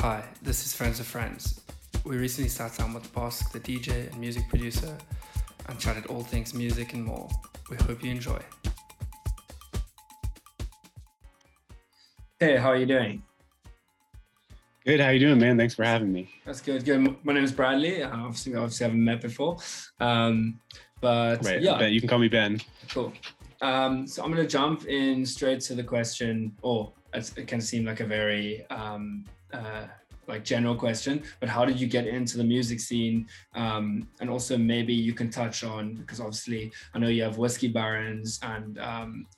Hi, this is Friends of Friends. We recently sat down with Bosq, the DJ and music producer, and chatted all things music and more. We hope you enjoy. Hey, how are you doing? Good, how you doing, man? Thanks for having me. That's good. My name is Bradley. Obviously haven't met before, but right, yeah. Ben, you can call me Ben. Cool. So I'm going to jump in straight to the question, or it can seem like a very like general question, but how did you get into the music scene? And also maybe you can touch on, because obviously I know you have Whiskey Barons and,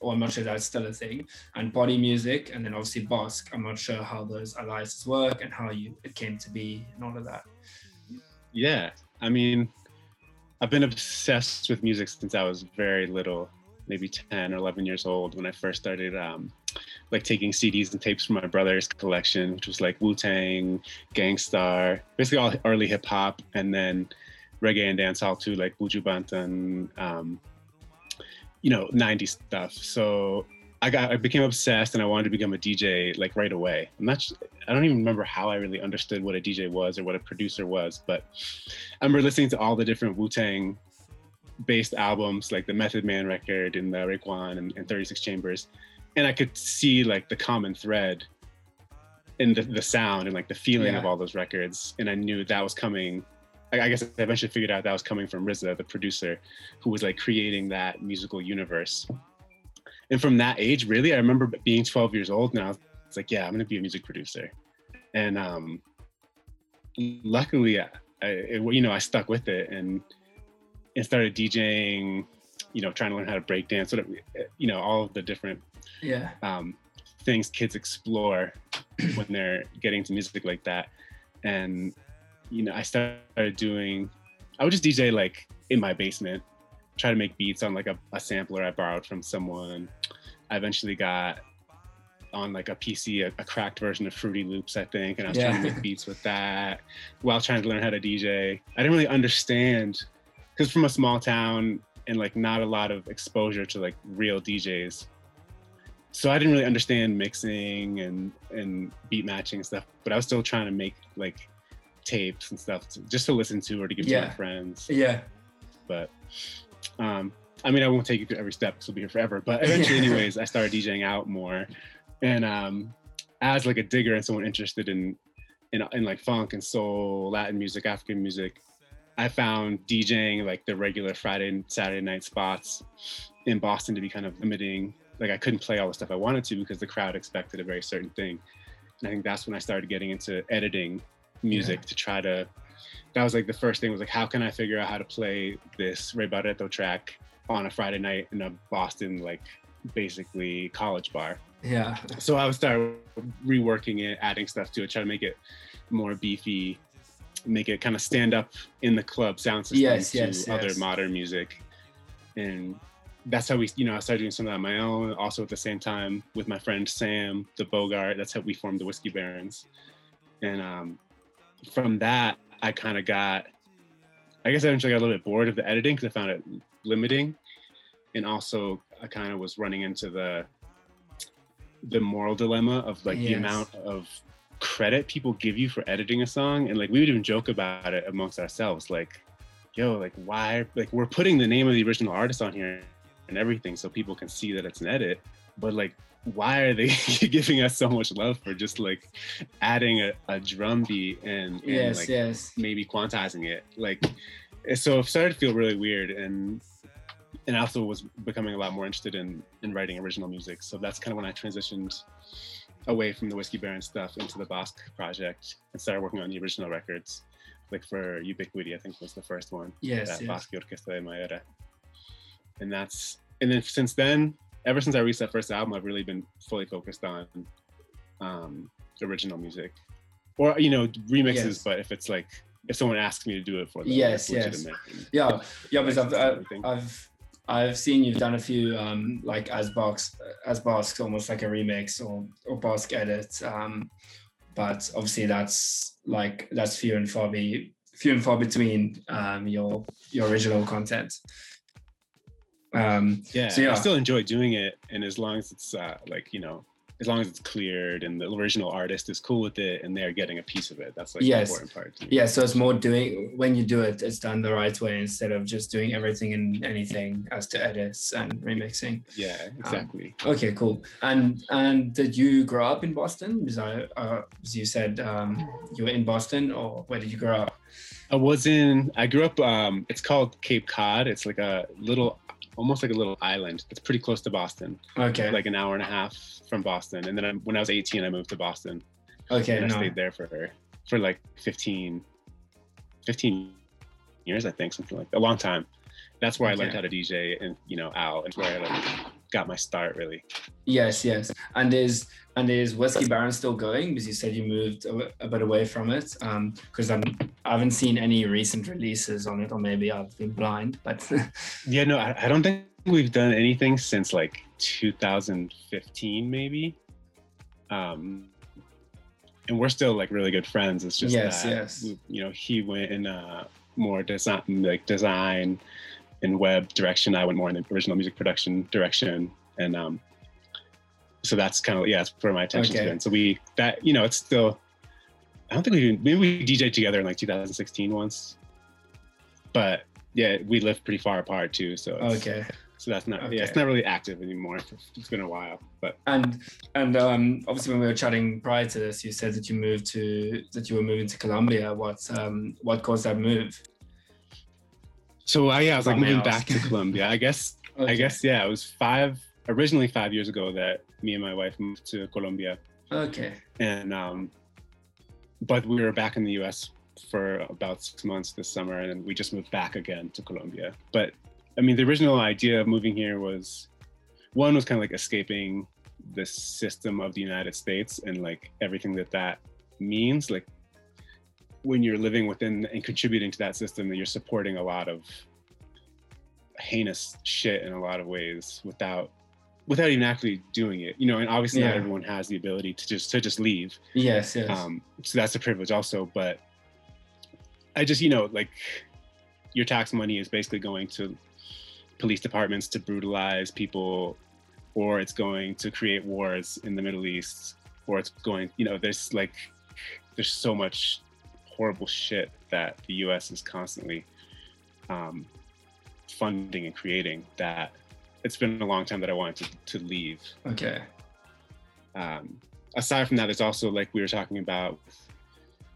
or I'm not sure that's still a thing, and Body Music, and then obviously Bosq. I'm not sure how those alliances work and how it came to be and all of that. Yeah, I mean, I've been obsessed with music since I was very little, maybe 10 or 11 years old, when I first started like taking CDs and tapes from my brother's collection, which was like Wu-Tang, Gang Starr, basically all early hip hop, and then reggae and dancehall too, like Buju Banton, you know, 90s stuff. So I became obsessed, and I wanted to become a DJ like right away. I don't even remember how I really understood what a DJ was or what a producer was, but I remember listening to all the different Wu-Tang based albums, like the Method Man record and the Raekwon and 36 Chambers. And I could see like the common thread in the sound and like the feeling of all those records. And I knew that was coming. I guess I eventually figured out that was coming from RZA, the producer, who was like creating that musical universe. And from that age, really, I remember being 12 years old, and I was like, yeah, I'm gonna be a music producer. And luckily, I stuck with it and started DJing, you know, trying to learn how to break dance, whatever, you know, all of the different things kids explore when they're getting to music like that. And, you know, I would just DJ like in my basement, try to make beats on like a sampler I borrowed from someone. I eventually got on like a PC, a cracked version of Fruity Loops, I think, and I was trying to make beats with that while trying to learn how to DJ. I didn't really understand, because from a small town and like not a lot of exposure to like real DJs, so I didn't really understand mixing and beat matching and stuff, but I was still trying to make like tapes and stuff just to listen to or to give to my friends. Yeah. But I mean, I won't take you through every step because we'll be here forever, but eventually anyways, I started DJing out more. And as like a digger and someone interested in like funk and soul, Latin music, African music, I found DJing like the regular Friday and Saturday night spots in Boston to be kind of limiting. Like I couldn't play all the stuff I wanted to because the crowd expected a very certain thing. And I think that's when I started getting into editing music to try to, that was like the first thing was like, how can I figure out how to play this Ray Barreto track on a Friday night in a Boston, like basically college bar. Yeah. So I would start reworking it, adding stuff to it, try to make it more beefy, make it kind of stand up in the club sound system other modern music. And that's how we, you know, I started doing something on my own. Also at the same time with my friend Sam, the Bogart, that's how we formed the Whiskey Barons. And from that, I kind of got, I guess I eventually got a little bit bored of the editing because I found it limiting. And also I kind of was running into the moral dilemma of like the amount of credit people give you for editing a song. And like, we would even joke about it amongst ourselves. Like, yo, like why, like we're putting the name of the original artist on here and everything so people can see that it's an edit, but like why are they giving us so much love for just like adding a drum beat and maybe quantizing it? Like, so it started to feel really weird, and I also was becoming a lot more interested in writing original music. So that's kind of when I transitioned away from the Whiskey Baron stuff into the Bosq project and started working on the original records, like for Ubiquity, I think was the first one. Bosq Orquesta de Mayura. And then since then, ever since I released that first album, I've really been fully focused on original music, or you know, remixes. But if it's like if someone asks me to do it for them, because I've seen you've done a few like as Bosq, almost like a remix or Bosq edit, but obviously that's few and far between your original content. I still enjoy doing it, and as long as it's like, you know, as long as it's cleared and the original artist is cool with it and they're getting a piece of it. That's like the important part. Yeah, so it's more doing, when you do it, it's done the right way instead of just doing everything and anything as to edits and remixing. Yeah, exactly. Okay, cool. And did you grow up in Boston? As you said, you were in Boston, or where did you grow up? I grew up, it's called Cape Cod. It's like a little, almost like a little island. It's pretty close to Boston. Okay. Like an hour and a half from Boston. And then when I was 18, I moved to Boston. Okay. And I stayed there for like 15 years, I think, something like that. A long time. That's where I learned how to DJ and, you know, out, and where I got my start, really. Yes, yes. And is Whiskey Barons still going? Because you said you moved a bit away from it. Because I haven't seen any recent releases on it, or maybe I've been blind. But yeah, no, I don't think we've done anything since like 2015, maybe. And we're still like really good friends. It's just you know, he went in more design and web direction. I went more in the original music production direction, and so that's kind of it's where my attention's been. So it's still, I don't think we DJ'd together in like 2016 once, but yeah, we lived pretty far apart too. So it's not really active anymore. It's been a while, but and obviously when we were chatting prior to this, you said that you were moving to Colombia. What caused that move? So I was like moving back to Colombia, I guess. Okay. I guess, yeah, it was originally 5 years ago that me and my wife moved to Colombia. Okay. And, but we were back in the US for about 6 months this summer, and then we just moved back again to Colombia. But I mean, the original idea of moving here was kind of like escaping the system of the United States and like everything that means, like, when you're living within and contributing to that system, that you're supporting a lot of heinous shit in a lot of ways without even actually doing it, you know. And obviously not everyone has the ability to just leave. Yes. So that's a privilege also, but I just, you know, like your tax money is basically going to police departments to brutalize people, or it's going to create wars in the Middle East, or it's going, you know, there's so much horrible shit that the US is constantly funding and creating, that it's been a long time that I wanted to leave. Okay. Aside from that, it's also like we were talking about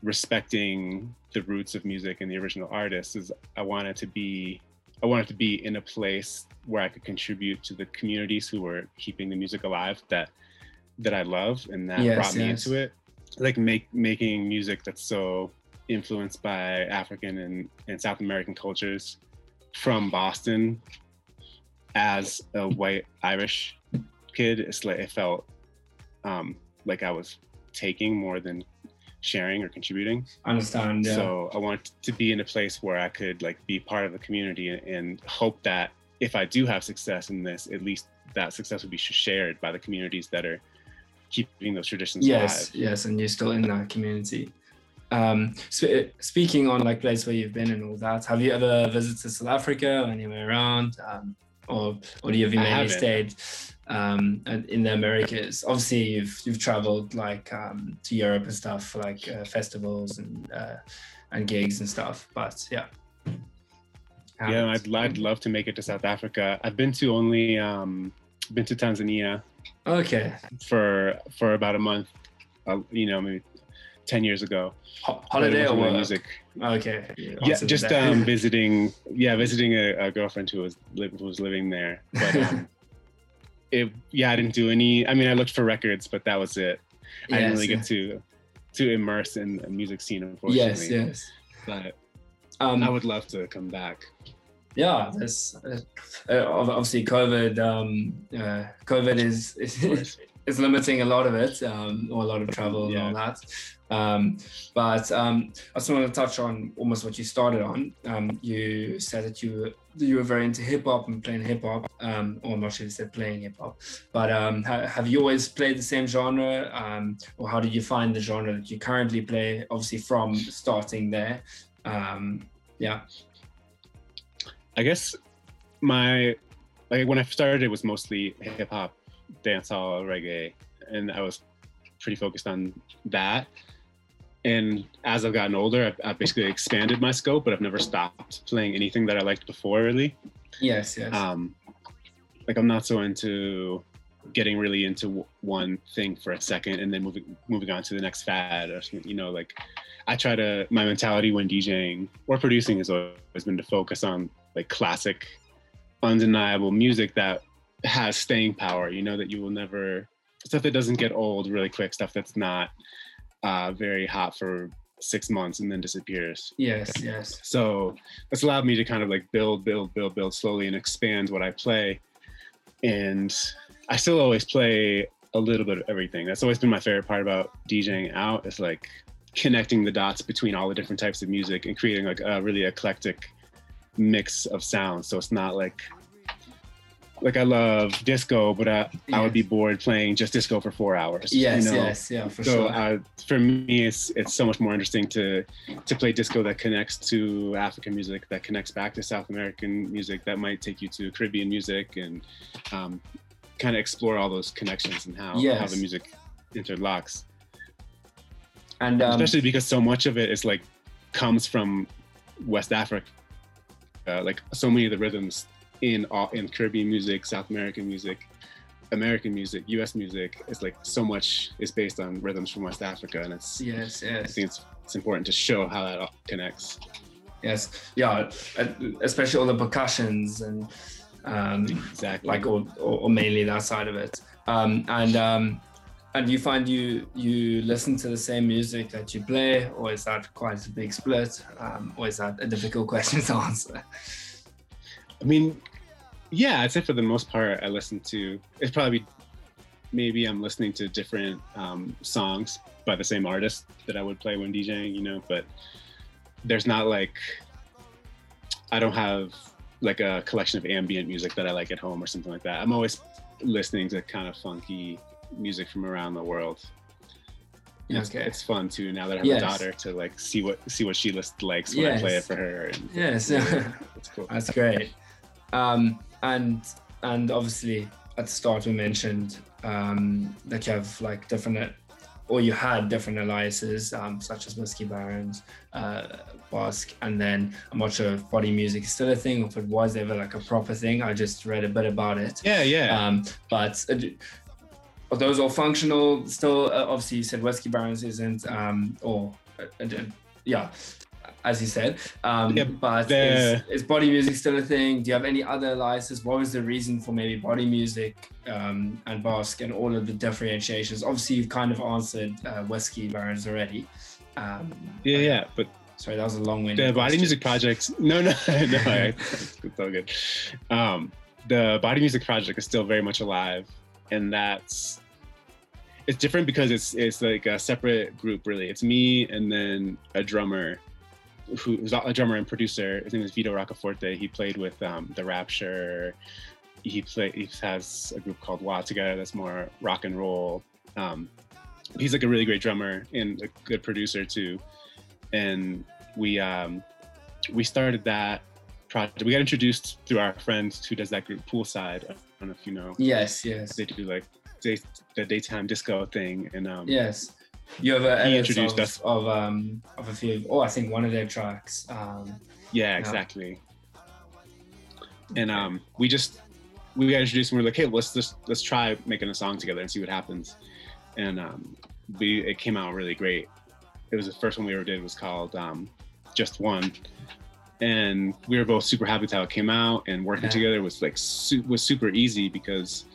respecting the roots of music and the original artists. I wanted to be in a place where I could contribute to the communities who were keeping the music alive that I love, and that brought me into it. Like making music that's so influenced by African and South American cultures from Boston as a white Irish kid, it's like it felt like I was taking more than sharing or contributing. I understand. Yeah. So I want to be in a place where I could like be part of the community and hope that if I do have success in this, at least that success would be shared by the communities that are keeping those traditions alive. Yes, and you're still in that community. So speaking on like place where you've been and all that, have you ever visited South Africa or anywhere around, or have you mainly stayed in the Americas? Obviously, you've traveled like to Europe and stuff for like festivals and gigs and stuff. But I'd love to make it to South Africa. I've been to only been to Tanzania. Okay. For about a month, you know, maybe 10 years ago. Holiday or music? Okay. Yeah, just visiting a girlfriend who was living there. But I didn't do any. I mean, I looked for records, but that was it. I didn't really get to immerse in the music scene, unfortunately. Yes. But I would love to come back. Yeah, there's obviously COVID. COVID is limiting a lot of it, or a lot of travel and all that. But I just want to touch on almost what you started on. You said that you were very into hip hop and playing hip hop. Or I'm not sure if you said playing hip hop, but have you always played the same genre, or how did you find the genre that you currently play? Obviously, from starting there, I guess when I started, it was mostly hip hop, dancehall, reggae, and I was pretty focused on that. And as I've gotten older, I've basically expanded my scope, but I've never stopped playing anything that I liked before, really. Yes, yes. Like, I'm not so into getting really into one thing for a second and then moving on to the next fad or something, you know, like, I try to, my mentality when DJing or producing has always been to focus on, like, classic, undeniable music that has staying power, you know, that you will never, stuff that doesn't get old really quick, stuff that's not very hot for 6 months and then disappears. Yes, yes. So that's allowed me to kind of like build slowly and expand what I play. And I still always play a little bit of everything. That's always been my favorite part about DJing out, is like connecting the dots between all the different types of music and creating like a really eclectic mix of sounds. So it's not like, I love disco, but I would be bored playing just disco for 4 hours. Yes, you know? Yes, yeah, for sure. So for me, it's so much more interesting to play disco that connects to African music, that connects back to South American music, that might take you to Caribbean music, and kind of explore all those connections and how the music interlocks. And especially because so much of it is like comes from West Africa, like so many of the rhythms in Caribbean music, South American music, American music, U.S. music, it's like so much is based on rhythms from West Africa, and it's I think it's important to show how that all connects. Yes, yeah, especially all the percussions and exactly, like or mainly that side of it. And you find you listen to the same music that you play, or is that quite a big split, or is that a difficult question to answer? I mean, yeah, I'd say for the most part, I listen to, it's probably, maybe I'm listening to different songs by the same artist that I would play when DJing, you know, but there's not like, I don't have like a collection of ambient music that I like at home or something like that. I'm always listening to kind of funky music from around the world. Okay. It's fun too, now that I have a daughter, to like see what she likes when I play it for her. And, yeah, it's cool. That's great. And obviously at the start we mentioned that you have like different alliances, such as Whiskey Barons, Bosq, and then I'm not sure if Body Music is still a thing or if it was ever like a proper thing. I just read a bit about it. Yeah. But are those all functional still? Obviously you said Whiskey Barons isn't, as you said, but is Body Music still a thing? Do you have any other alliances? What was the reason for maybe Body Music and Bosq and all of the differentiations? Obviously, you've kind of answered Whiskey Barons already. But sorry, that was a long-winded question. The Body Music projects, no, it's all good. The Body Music project is still very much alive, and it's different because it's like a separate group, really. It's me and then a drummer, who's a drummer and producer. His name is Vito Roccaforte. He played with The Rapture. He has a group called Wah together that's more rock and roll. He's like a really great drummer and a good producer too. And we started that project. We got introduced through our friend who does that group Poolside. I don't know if you know. Yes. They do like the daytime disco thing. And yes. You have introduced us of a few. I think one of their tracks. Exactly. And we got introduced and we were like, hey, let's try making a song together and see what happens. And it came out really great. It was the first one we ever did. Was called Just One, and we were both super happy with how it came out. And working together was like was super easy because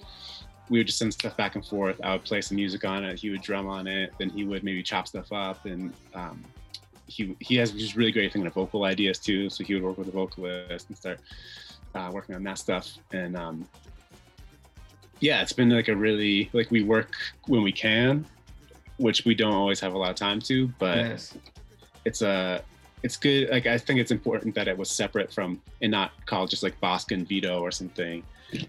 we would just send stuff back and forth. I would play some music on it. He would drum on it. Then he would maybe chop stuff up. And he has just really great thing with vocal ideas too. So he would work with a vocalist and start working on that stuff. And it's been like a really, like, we work when we can, which we don't always have a lot of time to, but it's good. Like, I think it's important that it was separate from, and not called just like Bosq and Vito or something,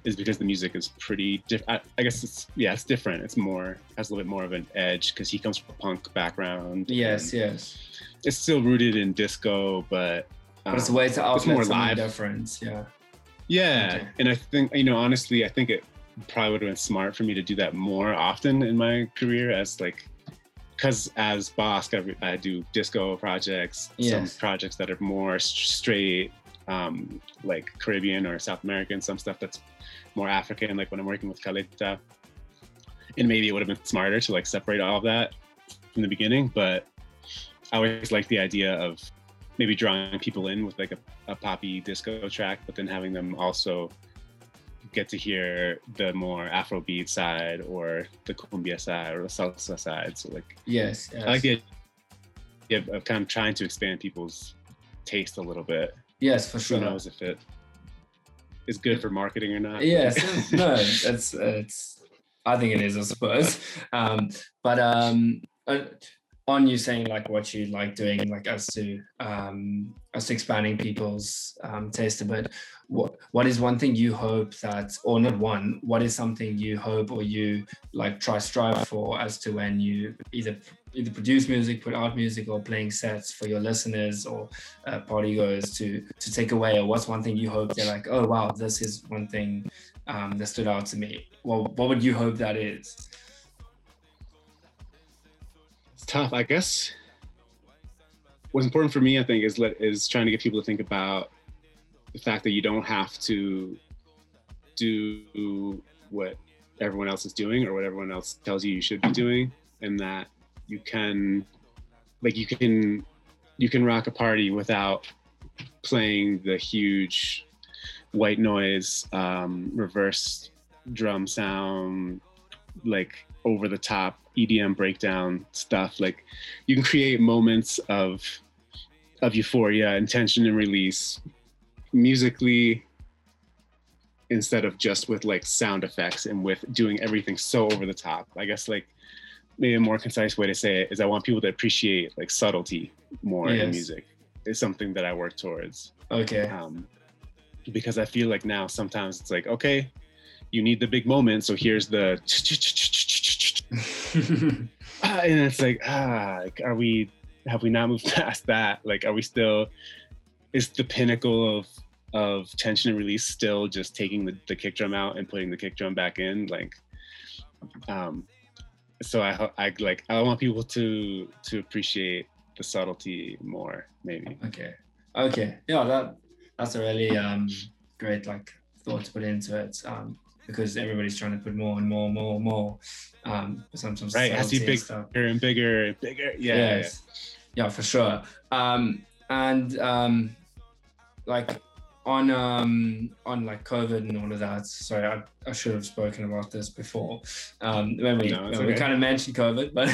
is because the music is pretty different. I guess it's different. It's more, has a little bit more of an edge because he comes from a punk background. Yes. It's still rooted in disco, but it's a way to outlet something different. Yeah. Okay. And I think, you know, honestly, I think probably would have been smart for me to do that more often in my career, as like, because as Bosq, I do disco projects, some projects that are more straight, like Caribbean or South American, some stuff that's more African, like when I'm working with Kaleta. And maybe it would have been smarter to like separate all of that from the beginning, but I always liked the idea of maybe drawing people in with like a poppy disco track, but then having them also get to hear the more Afrobeat side or the cumbia side or the salsa side. So like, yes. I like the idea of kind of trying to expand people's taste a little bit. Yes, for sure. Who knows if it is good for marketing or not. Yes, no, it's, I think it is, I suppose. On you saying like what you like doing, like as to expanding people's taste a bit, what is one thing you hope that, or not one, what is something you hope or you like strive for as to when you either produce music, put out music, or playing sets for your listeners or party goers to take away? Or what's one thing you hope they're like, oh wow, this is one thing that stood out to me? Well, what would you hope that is? Tough. I guess what's important for me, I think, is trying to get people to think about the fact that you don't have to do what everyone else is doing or what everyone else tells you should be doing, and that you can, like, you can rock a party without playing the huge white noise reverse drum sound, like over the top EDM breakdown stuff. Like, you can create moments of euphoria and tension and release musically, instead of just with like sound effects and with doing everything so over the top. I guess like maybe a more concise way to say it is I want people to appreciate like subtlety more in music. It's something that I work towards. Okay. Because I feel like now sometimes it's like, okay, you need the big moment, so here's the and it's like, like, have we not moved past that? Like, are we still, is the pinnacle of tension and release still just taking the kick drum out and putting the kick drum back in? Like, so I want people to appreciate the subtlety more, maybe. Okay, yeah, that's a really great like thought to put into it. Because everybody's trying to put more and more and more and more. Sometimes right, I see bigger and bigger and bigger. Yeah, for sure. Like on like COVID and all of that. Sorry, I should have spoken about this before. We kind of mentioned COVID, but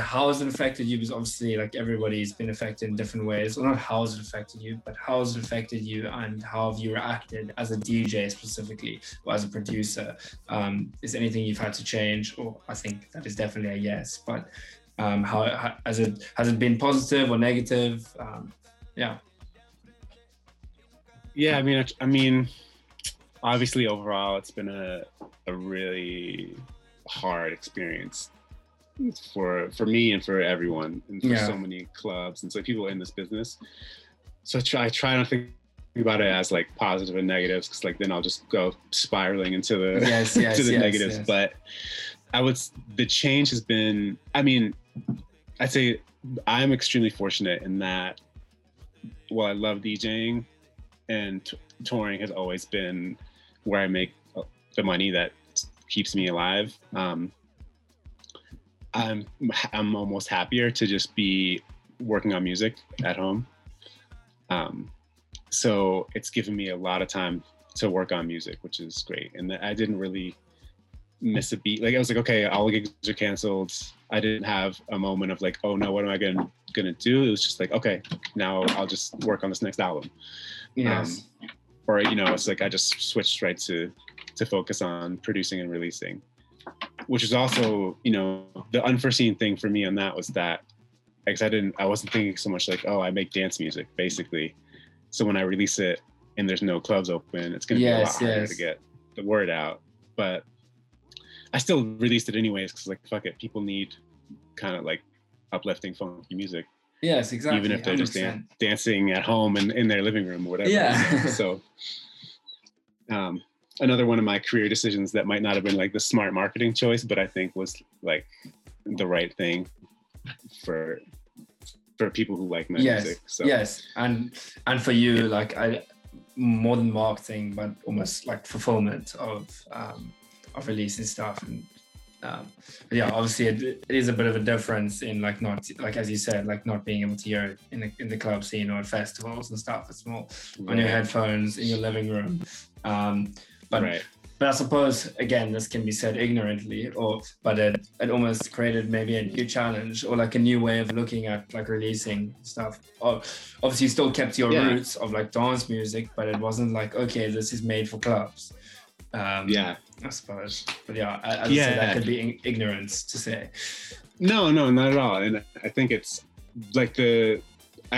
how has it affected you? Because obviously, like, everybody's been affected in different ways. Well, not how has it affected you, but how has it affected you, and how have you reacted as a DJ specifically, or as a producer? Is there anything you've had to change? Or I think that is definitely a yes. But how has it been positive or negative? Yeah, I mean, obviously, overall, it's been a really hard experience for me and for everyone, and for so many clubs and so people in this business. So I try not to think about it as like positive and negatives, because like then I'll just go spiraling into the negatives. Yes. But the change has been, I'd say I'm extremely fortunate in that while I love DJing, and touring has always been where I make the money that keeps me alive. I'm almost happier to just be working on music at home. So it's given me a lot of time to work on music, which is great. And I didn't really miss a beat. Like, I was like, okay, all the gigs are canceled. I didn't have a moment of like, oh no, what am I gonna do? It was just like, okay, now I'll just work on this next album. Yes. Or, it's like I just switched right to focus on producing and releasing, which is also, the unforeseen thing for me on that was that, because I wasn't thinking so much like, oh, I make dance music, basically. So when I release it and there's no clubs open, it's going to be a lot harder to get the word out. But I still released it anyways, because like, fuck it, people need kind of like uplifting, funky music. Yes, exactly. Even if they're just dancing at home and in their living room or whatever. Yeah. So another one of my career decisions that might not have been like the smart marketing choice, but I think was like the right thing for people who like my music. So. Yes, and for you, like more than marketing, but almost like fulfillment of releasing stuff. And yeah, obviously it is a bit of a difference in like not, like as you said, like not being able to hear it in the club scene or at festivals and stuff. It's more on your headphones in your living room. But I suppose again this can be said ignorantly, but it almost created maybe a new challenge or like a new way of looking at like releasing stuff. Oh, obviously you still kept your roots of like dance music, but it wasn't like, okay, this is made for clubs. I suppose. But yeah, I say that could be ignorance to say. No, not at all. And I think it's like I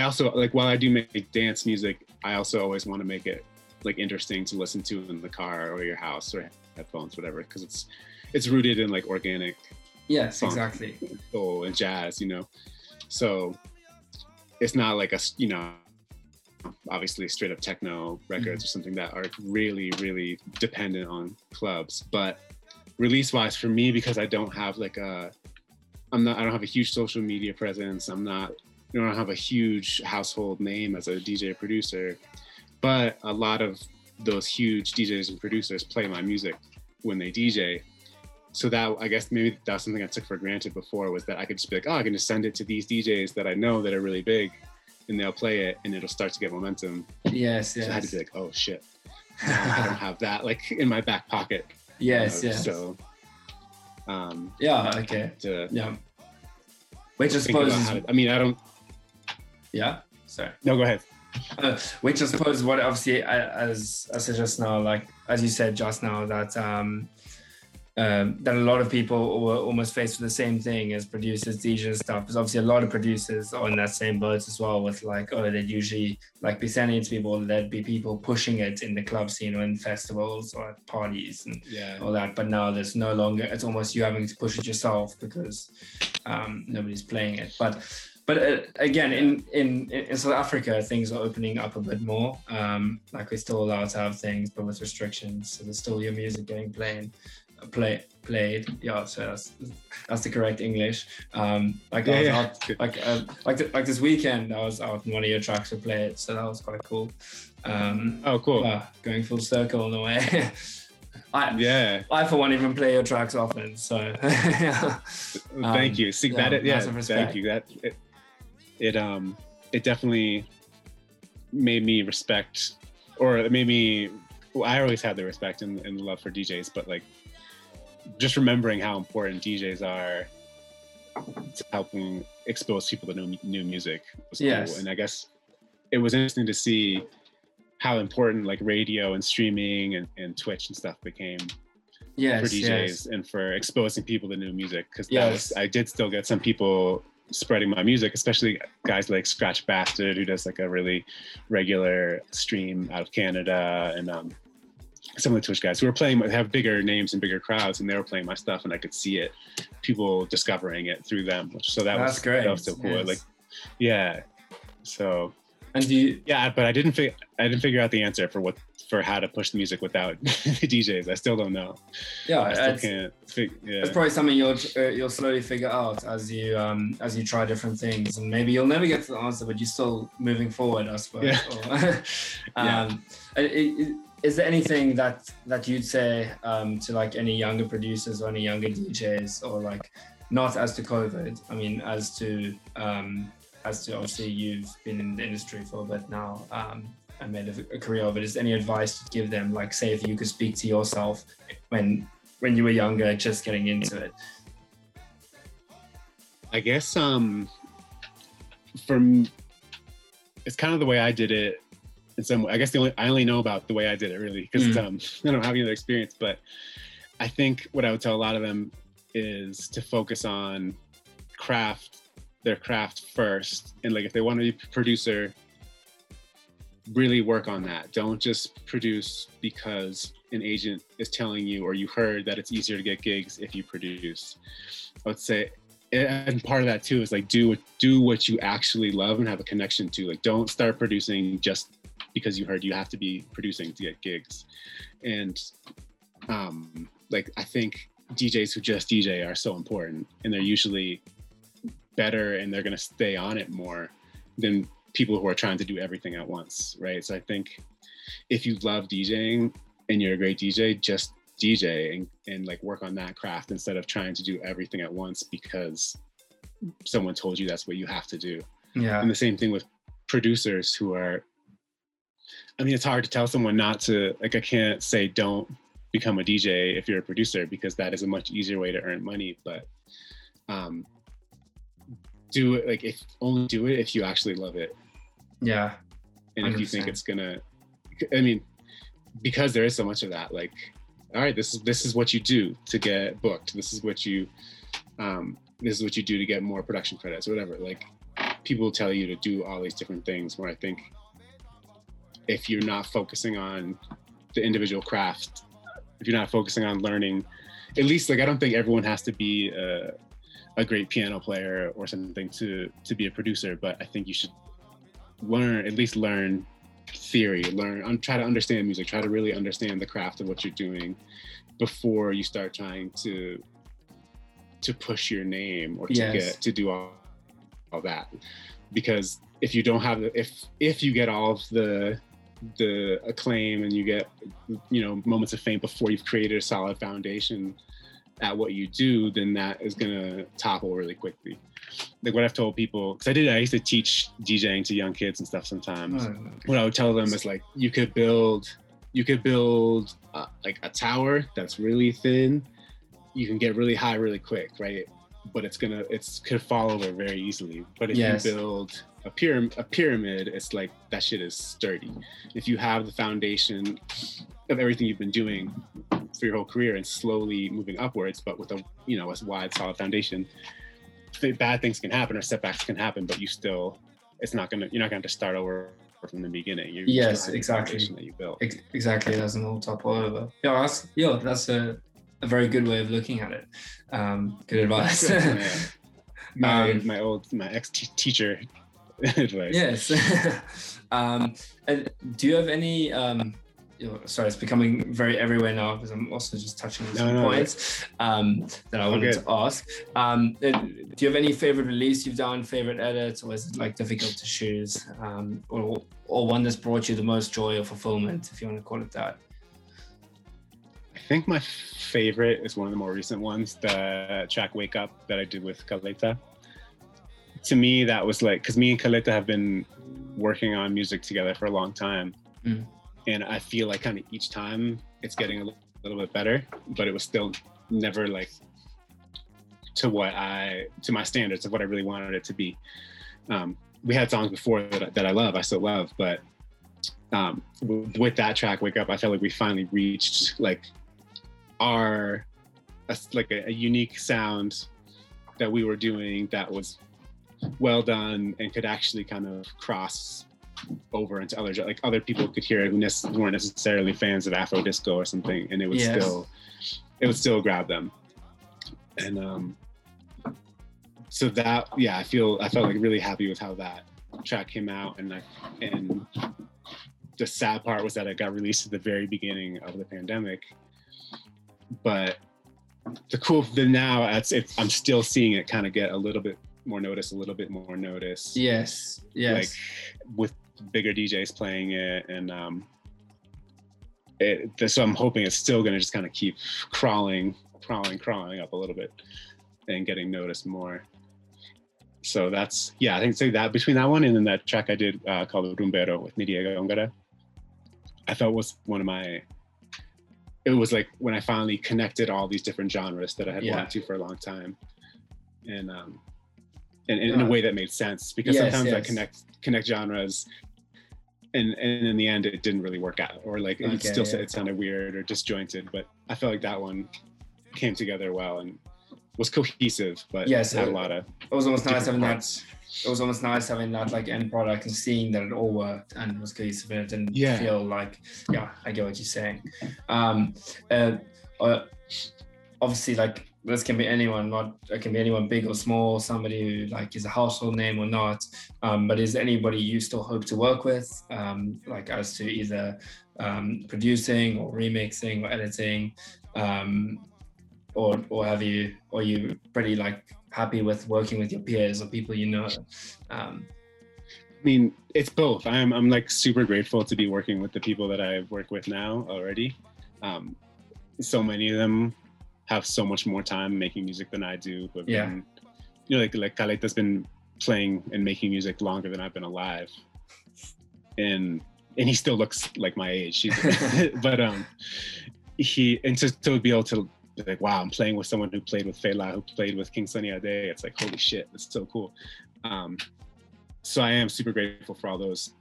also like, while I do make dance music, I also always want to make it like interesting to listen to in the car or your house or headphones, whatever, because it's rooted in like organic. Yes, exactly. Soul and jazz, you know. So it's not like a, you know, obviously straight up techno records or something that are really, really dependent on clubs. But release wise for me, because I don't have like I don't have a huge social media presence. I don't have a huge household name as a DJ producer, but a lot of those huge DJs and producers play my music when they DJ. So that, I guess maybe that's something I took for granted before, was that I could just be like, oh, I can just send it to these DJs that I know that are really big, and they'll play it and it'll start to get momentum. Yes. So I had to be like, oh shit, I don't have that like in my back pocket. Yes. So, okay. Yeah. Which I suppose, yeah, sorry. No, go ahead. Which I suppose what obviously as you said just now, that that a lot of people were almost faced with the same thing as producers, DJs and stuff, because obviously a lot of producers are in that same boat as well, with like, oh, they'd usually like be sending it to people, there'd be people pushing it in the club scene or in festivals or at parties and all that, but now there's no longer, it's almost you having to push it yourself because nobody's playing it. But again, in South Africa, things are opening up a bit more. Like we're still allowed to have things, but with restrictions. So there's still your music getting played. Yeah, so that's the correct English. I was out, this weekend, I was out and one of your tracks were played. So that was quite cool. Cool. Going full circle in a way. I for one even play your tracks often. So thank you. See that. Yeah, thank you. That. It definitely made me respect, or it made me, I always had the respect and love for DJs, but like just remembering how important DJs are to helping expose people to new music was cool. And I guess it was interesting to see how important like radio and streaming and Twitch and stuff became for DJs and for exposing people to new music. Because I did still get some people spreading my music, especially guys like Scratch Bastard, who does like a really regular stream out of Canada, and some of the Twitch guys who were playing, have bigger names and bigger crowds, and they were playing my stuff and I could see it, people discovering it through them. So that's great. That was so cool. Yes. Like, yeah. So. And but I didn't figure out the answer for how to push the music without DJs. I still don't know. Yeah, it's probably something you'll slowly figure out as you try different things, and maybe you'll never get to the answer, but you're still moving forward, I suppose. Yeah. Is there anything that you'd say to like any younger producers or any younger DJs, or like not as to COVID? I mean, as to obviously you've been in the industry for a bit now and made a career of it, is any advice to give them? Like, say if you could speak to yourself when you were younger, just getting into it. I guess it's kind of the way I did it in some way. I guess I only know about the way I did it really, because I don't have any other experience. But I think what I would tell a lot of them is to focus on their craft first, and like if they want to be a producer, really work on that. Don't just produce because an agent is telling you, or you heard that it's easier to get gigs if you produce. I would say, and part of that too is like do what you actually love and have a connection to. Like, don't start producing just because you heard you have to be producing to get gigs. And like, I think DJs who just DJ are so important, and they're usually better and they're going to stay on it more than people who are trying to do everything at once, right? So I think if you love DJing and you're a great DJ, just DJ and like work on that craft instead of trying to do everything at once because someone told you that's what you have to do. Yeah. And the same thing with producers who are, I mean, it's hard to tell someone not to, like, I can't say don't become a DJ if you're a producer, because that is a much easier way to earn money, but do it, like, if only do it if you actually love it. Yeah. And 100%. If you think it's gonna, I mean, because there is so much of that, like, all right, this is what you do to get booked. This is what you do to get more production credits or whatever. Like, people tell you to do all these different things, where I think if you're not focusing on the individual craft, if you're not focusing on learning, at least, like, I don't think everyone has to be a great piano player or something to be a producer, but I think you should learn theory, try to understand music, try to really understand the craft of what you're doing before you start trying to push your name or to yes. get to do all that. Because if you don't have if you get all of the acclaim and you get, you know, moments of fame before you've created a solid foundation at what you do, then that is gonna topple really quickly. Like, what I've told people, because I used to teach DJing to young kids and stuff sometimes. Oh, okay. What I would tell them is, like, you could build like a tower that's really thin. You can get really high really quick, right? But it could fall over very easily. But if yes. you build a pyramid, it's like, that shit is sturdy. If you have the foundation of everything you've been doing for your whole career and slowly moving upwards, but with a wide, solid foundation, bad things can happen or setbacks can happen, but you're not gonna have to start over from the beginning. You're yes, exactly. That you built. Exactly, it doesn't all topple over. That's a very good way of looking at it. Good advice. Yeah. My ex-teacher advice. Yes. Do you have any? Sorry, it's becoming very everywhere now because I'm also just touching on some points that I wanted to ask. Do you have any favorite release you've done, favorite edits, or is it like difficult to choose, or one that's brought you the most joy or fulfillment, if you want to call it that? I think my favorite is one of the more recent ones, the track Wake Up that I did with Kaleta. To me, that was like, because me and Kaleta have been working on music together for a long time. Mm. And I feel like kind of each time it's getting a little bit better, but it was still never like to my standards of what I really wanted it to be. We had songs before that I still love, but with that track, Wake Up, I felt like we finally reached like a unique sound that we were doing that was well done and could actually kind of cross over into other, like, other people could hear it who weren't necessarily fans of Afro disco or something, and it would still grab them. And so that, yeah, I felt like really happy with how that track came out, and the sad part was that it got released at the very beginning of the pandemic. But I'm still seeing it kind of get a little bit more notice. Yes. Like, with bigger DJs playing it, and so I'm hoping it's still going to just kind of keep crawling up a little bit and getting noticed more. So that's, yeah, I think it's like that, between that one and then that track I did called Rumbero with Diego Ongara, I felt was one of my, it was like when I finally connected all these different genres that I had wanted to for a long time. And and in a way that made sense, because sometimes I connect genres and in the end it didn't really work out, or like it sounded weird or disjointed, but I felt like that one came together well and was cohesive, but had a lot of, it was almost nice having parts. That it was almost nice having that like end product and seeing that it all worked and it was cohesive and it didn't feel like, I get what you're saying. Obviously, like, This can be anyone, not it can be anyone big or small, somebody who like is a household name or not. But is anybody you still hope to work with, like as to either producing or remixing or editing, or have you, or you pretty like happy with working with your peers or people you know? I mean, it's both. I'm like super grateful to be working with the people that I work with now already. So many of them have so much more time making music than I do. But yeah, been, you know, like Kaleta's been playing and making music longer than I've been alive, and he still looks like my age. But he and to be able to like, wow, I'm playing with someone who played with Fela, who played with King Sunny Ade. It's like, holy shit, that's so cool. So I am super grateful for all those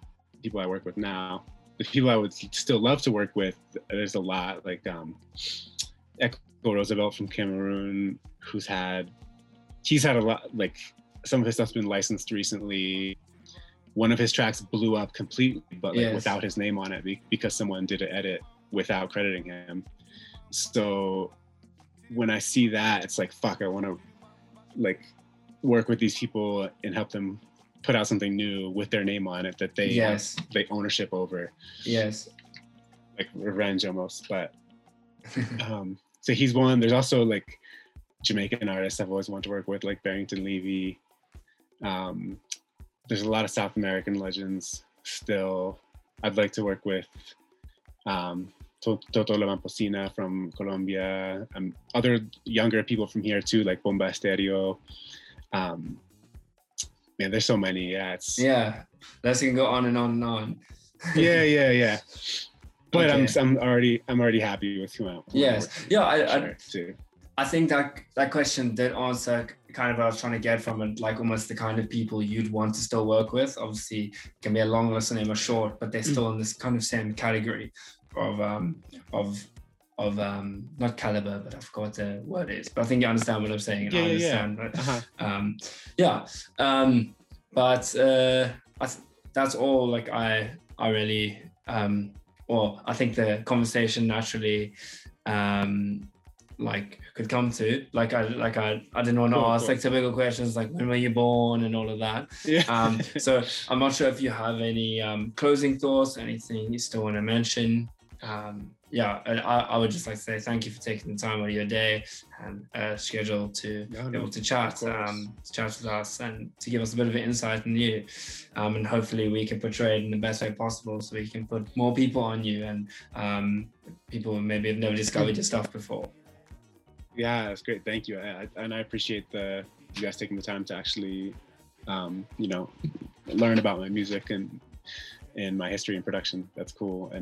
people I work with now. The people I would still love to work with, there's a lot, like Echo Roosevelt from Cameroon, he's had a lot, like some of his stuff's been licensed recently. One of his tracks blew up completely, but like, yes, without his name on it, because someone did an edit without crediting him. So when I see that, it's like, fuck, I want to like work with these people and help them put out something new with their name on it that they, yes, have they ownership over. Yes. Like revenge almost, but so he's one. There's also like Jamaican artists I've always wanted to work with, like Barrington Levy. There's a lot of South American legends still I'd like to work with. Totó La Momposina from Colombia. Other younger people from here too, like Bomba Stereo. Man, there's so many. Yeah, it's, yeah, that's gonna go on and on and on. yeah. But okay. I'm already happy with who I am. Yes, yeah. I think that question did answer kind of what I was trying to get from it, like almost the kind of people you'd want to still work with. Obviously, it can be a long list and a short, but they're still in this kind of same category of not caliber, but I forgot what the word is. But I think you understand what I'm saying. And yeah, I understand. Yeah. That's all. Like I really. Well, I think the conversation naturally, like could come to, I didn't want to ask like typical questions, like when were you born and all of that. Yeah. So I'm not sure if you have any closing thoughts, anything you still want to mention. I would just like to say thank you for taking the time out of your day and schedule to be able to chat with us and to give us a bit of an insight in you, and hopefully we can portray it in the best way possible so we can put more people on you and people who maybe have never discovered your stuff before. Yeah, that's great. Thank you. I appreciate you guys taking the time to actually, learn about my music and my history and production. That's cool.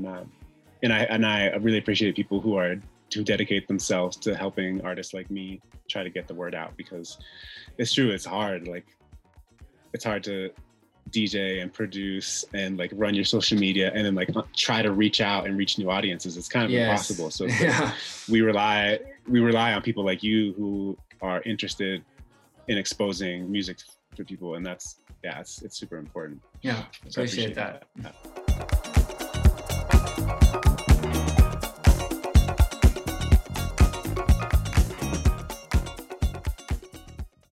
And I really appreciate people who dedicate themselves to helping artists like me try to get the word out, because it's true, it's hard. Like it's hard to DJ and produce and like run your social media and then like try to reach out and reach new audiences. It's kind of impossible. So we rely on people like you who are interested in exposing music to people, and that's it's super important. Yeah, so appreciate that.